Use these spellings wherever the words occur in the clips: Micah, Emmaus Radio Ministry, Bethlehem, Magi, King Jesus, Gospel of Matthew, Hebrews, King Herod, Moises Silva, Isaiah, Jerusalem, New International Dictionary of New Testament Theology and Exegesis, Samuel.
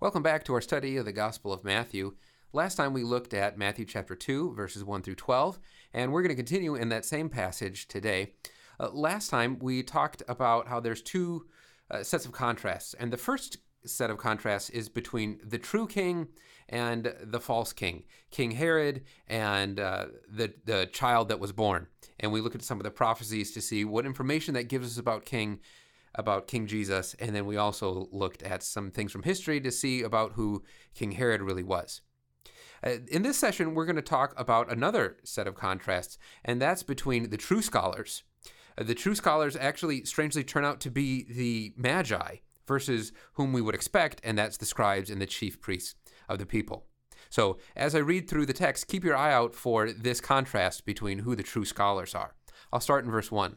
Welcome back to our study of the Gospel of Matthew. Last time we looked at Matthew chapter 2, verses 1 through 12, and we're going to continue in that same passage today. Last time we talked about how there's two sets of contrasts, and the first set of contrasts is between the true king and the false king, King Herod and the child that was born. And we look at some of the prophecies to see what information that gives us about King Jesus, and then we also looked at some things from history to see about who King Herod really was. In this session, we're going to talk about another set of contrasts, and that's between the true scholars. The true scholars actually strangely turn out to be the Magi, versus whom we would expect, and that's the scribes and the chief priests of the people. So as I read through the text, keep your eye out for this contrast between who the true scholars are. I'll start in verse 1.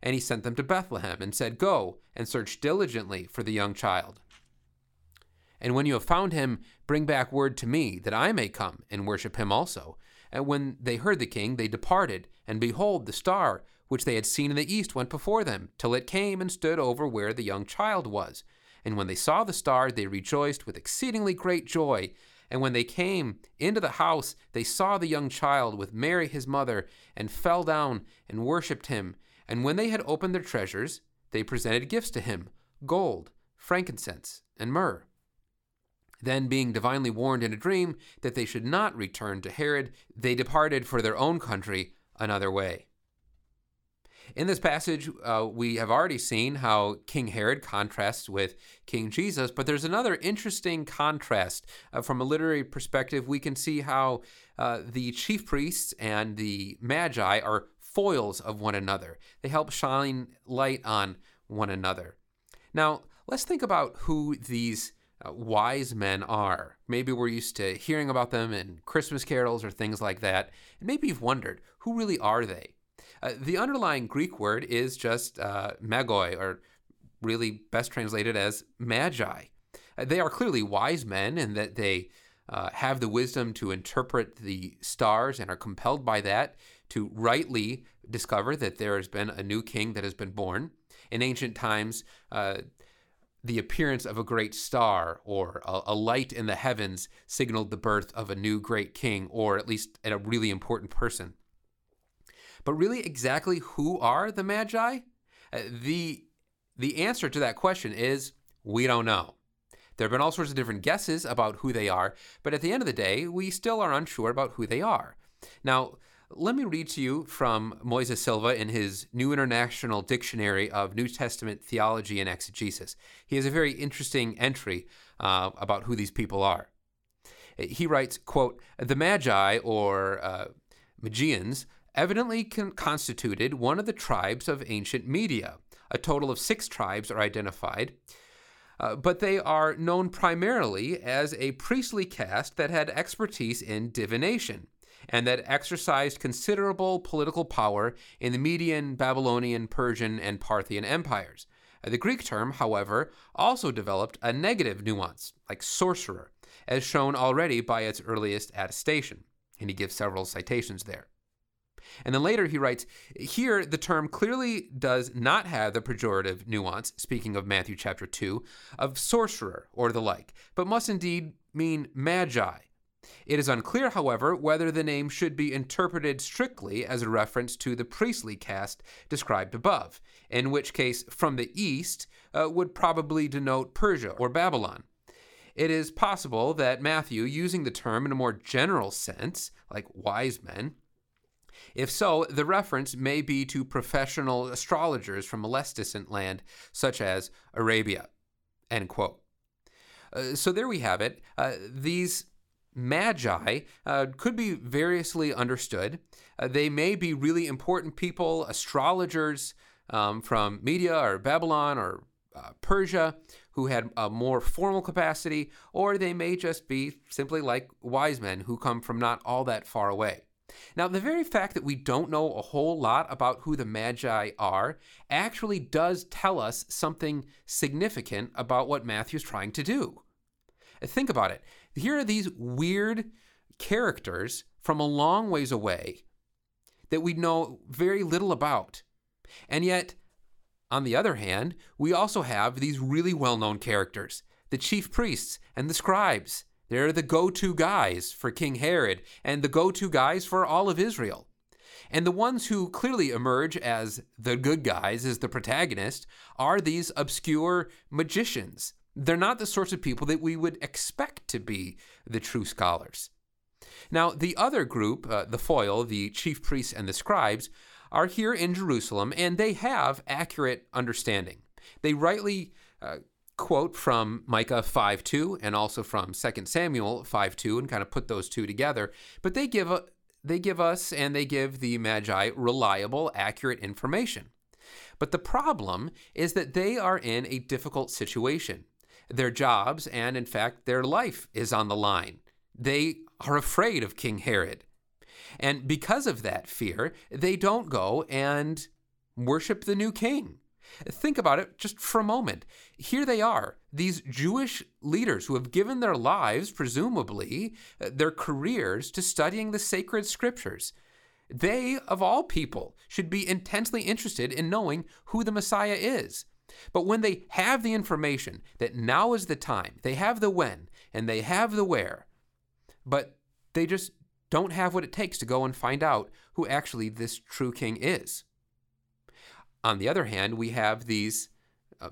And he sent them to Bethlehem and said, Go and search diligently for the young child. And when you have found him, bring back word to me, that I may come and worship him also. And when they heard the king, they departed, and behold, the star which they had seen in the east went before them, till it came and stood over where the young child was. And when they saw the star, they rejoiced with exceedingly great joy. And when they came into the house, they saw the young child with Mary his mother, and fell down and worshipped him. And when they had opened their treasures, they presented gifts to him, gold, frankincense, and myrrh. Then, being divinely warned in a dream that they should not return to Herod, they departed for their own country another way. In this passage, we have already seen how King Herod contrasts with King Jesus, but there's another interesting contrast. From a literary perspective, we can see how the chief priests and the Magi are foils of one another. They help shine light on one another. Now, let's think about who these wise men are. Maybe we're used to hearing about them in Christmas carols or things like that. And maybe you've wondered, who really are they? The underlying Greek word is just magoi, or really best translated as magi. They are clearly wise men in that they have the wisdom to interpret the stars and are compelled by that to rightly discover that there has been a new king that has been born. In ancient times, the appearance of a great star or a light in the heavens signaled the birth of a new great king, or at least a really important person. But really, exactly who are the Magi? The answer to that question is, we don't know. There have been all sorts of different guesses about who they are, but at the end of the day, we still are unsure about who they are. Now, let me read to you from Moises Silva in his New International Dictionary of New Testament Theology and Exegesis. He has a very interesting entry about who these people are. He writes, quote, The Magi, or Magians, evidently constituted one of the tribes of ancient Media. A total of 6 tribes are identified, but they are known primarily as a priestly caste that had expertise in divination, and that exercised considerable political power in the Median, Babylonian, Persian, and Parthian empires. The Greek term, however, also developed a negative nuance, like sorcerer, as shown already by its earliest attestation. And he gives several citations there. And then later he writes, here the term clearly does not have the pejorative nuance, speaking of Matthew chapter 2, of sorcerer or the like, but must indeed mean magi. It is unclear, however, whether the name should be interpreted strictly as a reference to the priestly caste described above, in which case from the east would probably denote Persia or Babylon. It is possible that Matthew, using the term in a more general sense, like wise men, if so, the reference may be to professional astrologers from a less distant land, such as Arabia, end quote. So there we have it. These magi could be variously understood. They may be really important people, astrologers from Media or Babylon or Persia, who had a more formal capacity, or they may just be simply like wise men who come from not all that far away. Now, the very fact that we don't know a whole lot about who the Magi are actually does tell us something significant about what Matthew's trying to do. Think about it. Here are these weird characters from a long ways away that we know very little about. And yet, on the other hand, we also have these really well-known characters, the chief priests and the scribes. They're the go-to guys for King Herod and the go-to guys for all of Israel. And the ones who clearly emerge as the good guys, as the protagonist, are these obscure magicians. They're not the sorts of people that we would expect to be the true scholars. Now, the other group, the foil, the chief priests and the scribes, are here in Jerusalem, and they have accurate understanding. They rightly quote from Micah 5:2 and also from 2 Samuel 5:2 and kind of put those two together. But they give us and they give the Magi reliable, accurate information. But the problem is that they are in a difficult situation. Their jobs and, in fact, their life is on the line. They are afraid of King Herod. And because of that fear, they don't go and worship the new king. Think about it just for a moment. Here they are, these Jewish leaders who have given their lives, presumably, their careers to studying the sacred scriptures. They, of all people, should be intensely interested in knowing who the Messiah is. But when they have the information that now is the time, they have the when and they have the where, but they just don't have what it takes to go and find out who actually this true king is. On the other hand, we have these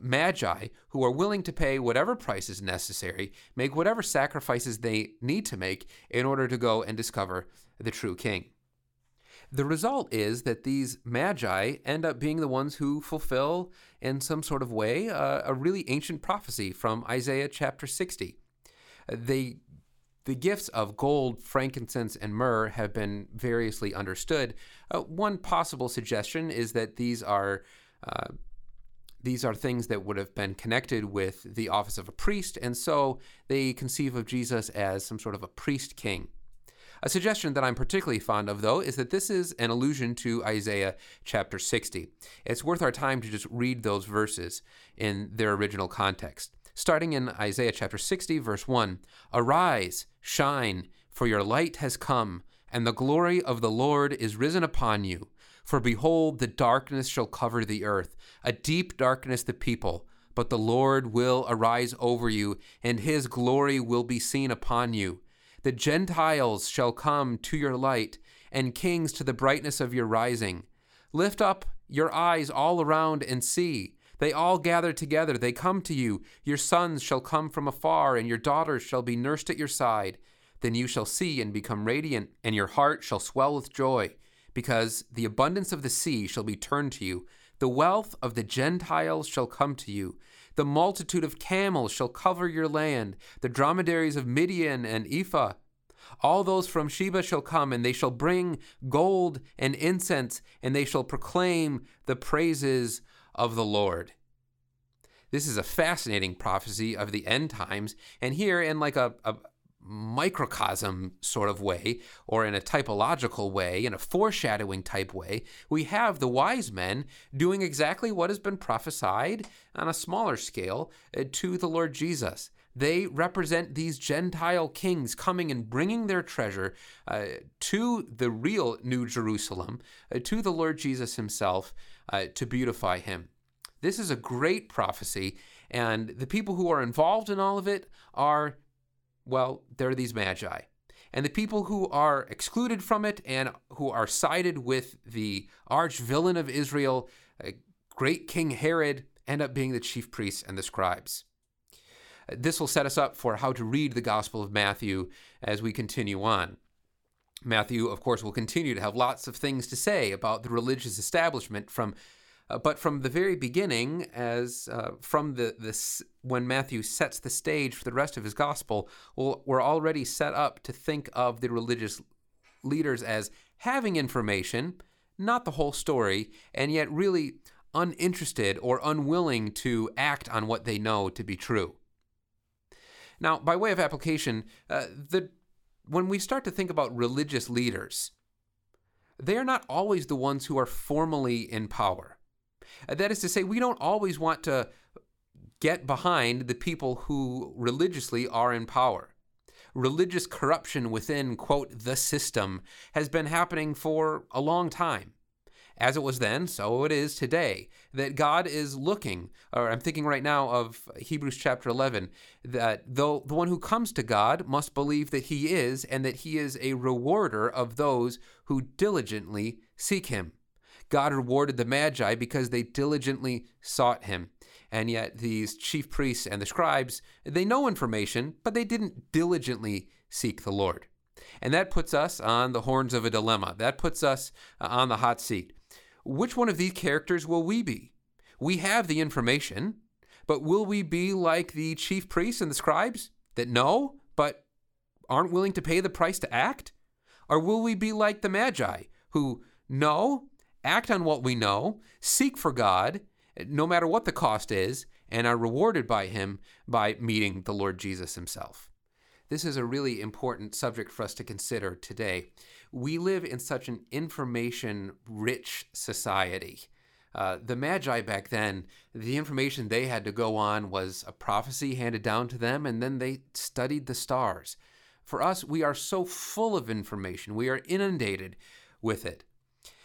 magi who are willing to pay whatever price is necessary, make whatever sacrifices they need to make in order to go and discover the true king. The result is that these magi end up being the ones who fulfill, in some sort of way, a really ancient prophecy from Isaiah chapter 60. The gifts of gold, frankincense, and myrrh have been variously understood. One possible suggestion is that these are things that would have been connected with the office of a priest, and so they conceive of Jesus as some sort of a priest king. A suggestion that I'm particularly fond of, though, is that this is an allusion to Isaiah chapter 60. It's worth our time to just read those verses in their original context. Starting in Isaiah chapter 60, verse 1, "Arise, shine, for your light has come, and the glory of the Lord is risen upon you. For behold, the darkness shall cover the earth, a deep darkness the people. But the Lord will arise over you, and his glory will be seen upon you. The Gentiles shall come to your light, and kings to the brightness of your rising. Lift up your eyes all around and see. They all gather together, they come to you. Your sons shall come from afar, and your daughters shall be nursed at your side. Then you shall see and become radiant, and your heart shall swell with joy, because the abundance of the sea shall be turned to you. The wealth of the Gentiles shall come to you. The multitude of camels shall cover your land, the dromedaries of Midian and Ephah. All those from Sheba shall come, and they shall bring gold and incense, and they shall proclaim the praises of the Lord." This is a fascinating prophecy of the end times, and here in like a microcosm sort of way, or in a typological way, in a foreshadowing type way, we have the wise men doing exactly what has been prophesied on a smaller scale to the Lord Jesus. They represent these Gentile kings coming and bringing their treasure to the real New Jerusalem, to the Lord Jesus himself, to beautify him. This is a great prophecy, and the people who are involved in all of it are, well, they're these Magi. And the people who are excluded from it and who are sided with the arch villain of Israel, great King Herod, end up being the chief priests and the scribes. This will set us up for how to read the Gospel of Matthew as we continue on. Matthew, of course, will continue to have lots of things to say about the religious establishment from the very beginning, when Matthew sets the stage for the rest of his gospel, we're already set up to think of the religious leaders as having information, not the whole story, and yet really uninterested or unwilling to act on what they know to be true. Now, by way of application, when we start to think about religious leaders, they are not always the ones who are formally in power. That is to say, we don't always want to get behind the people who religiously are in power. Religious corruption within, quote, the system has been happening for a long time. As it was then, so it is today, that God is looking, or I'm thinking right now of Hebrews chapter 11, that though the one who comes to God must believe that he is, and that he is a rewarder of those who diligently seek him. God rewarded the Magi because they diligently sought him. And yet these chief priests and the scribes, they know information, but they didn't diligently seek the Lord. And that puts us on the horns of a dilemma. That puts us on the hot seat. Which one of these characters will we be? We have the information, but will we be like the chief priests and the scribes that know, but aren't willing to pay the price to act? Or will we be like the Magi who know, act on what we know, seek for God, no matter what the cost is, and are rewarded by him by meeting the Lord Jesus himself? This is a really important subject for us to consider today. We live in such an information-rich society. The Magi back then, the information they had to go on was a prophecy handed down to them, and then they studied the stars. For us, we are so full of information. We are inundated with it.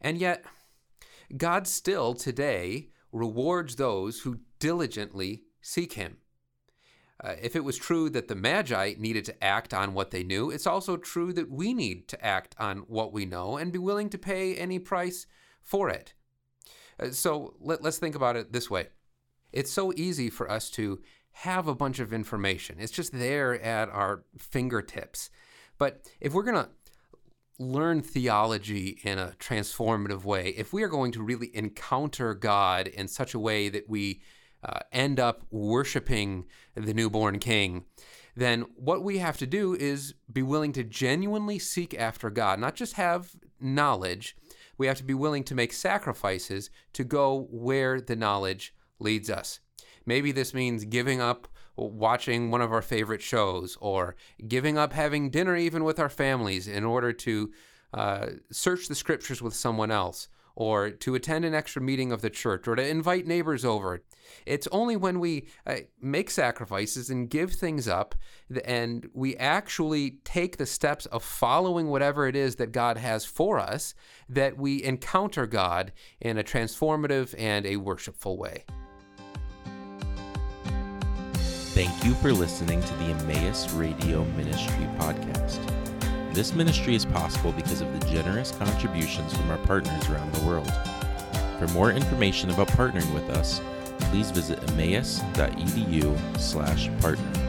And yet, God still today rewards those who diligently seek him. If it was true that the Magi needed to act on what they knew, it's also true that we need to act on what we know and be willing to pay any price for it. So let's think about it this way. It's so easy for us to have a bunch of information. It's just there at our fingertips. But if we're going to learn theology in a transformative way, if we are going to really encounter God in such a way that we end up worshiping the newborn king, then what we have to do is be willing to genuinely seek after God, not just have knowledge. We have to be willing to make sacrifices to go where the knowledge leads us. Maybe this means giving up watching one of our favorite shows, or giving up having dinner even with our families in order to search the scriptures with someone else, or to attend an extra meeting of the church, or to invite neighbors over. It's only when we make sacrifices and give things up, and we actually take the steps of following whatever it is that God has for us, that we encounter God in a transformative and a worshipful way. Thank you for listening to the Emmaus Radio Ministry podcast. This ministry is possible because of the generous contributions from our partners around the world. For more information about partnering with us, please visit emmaus.edu/partner.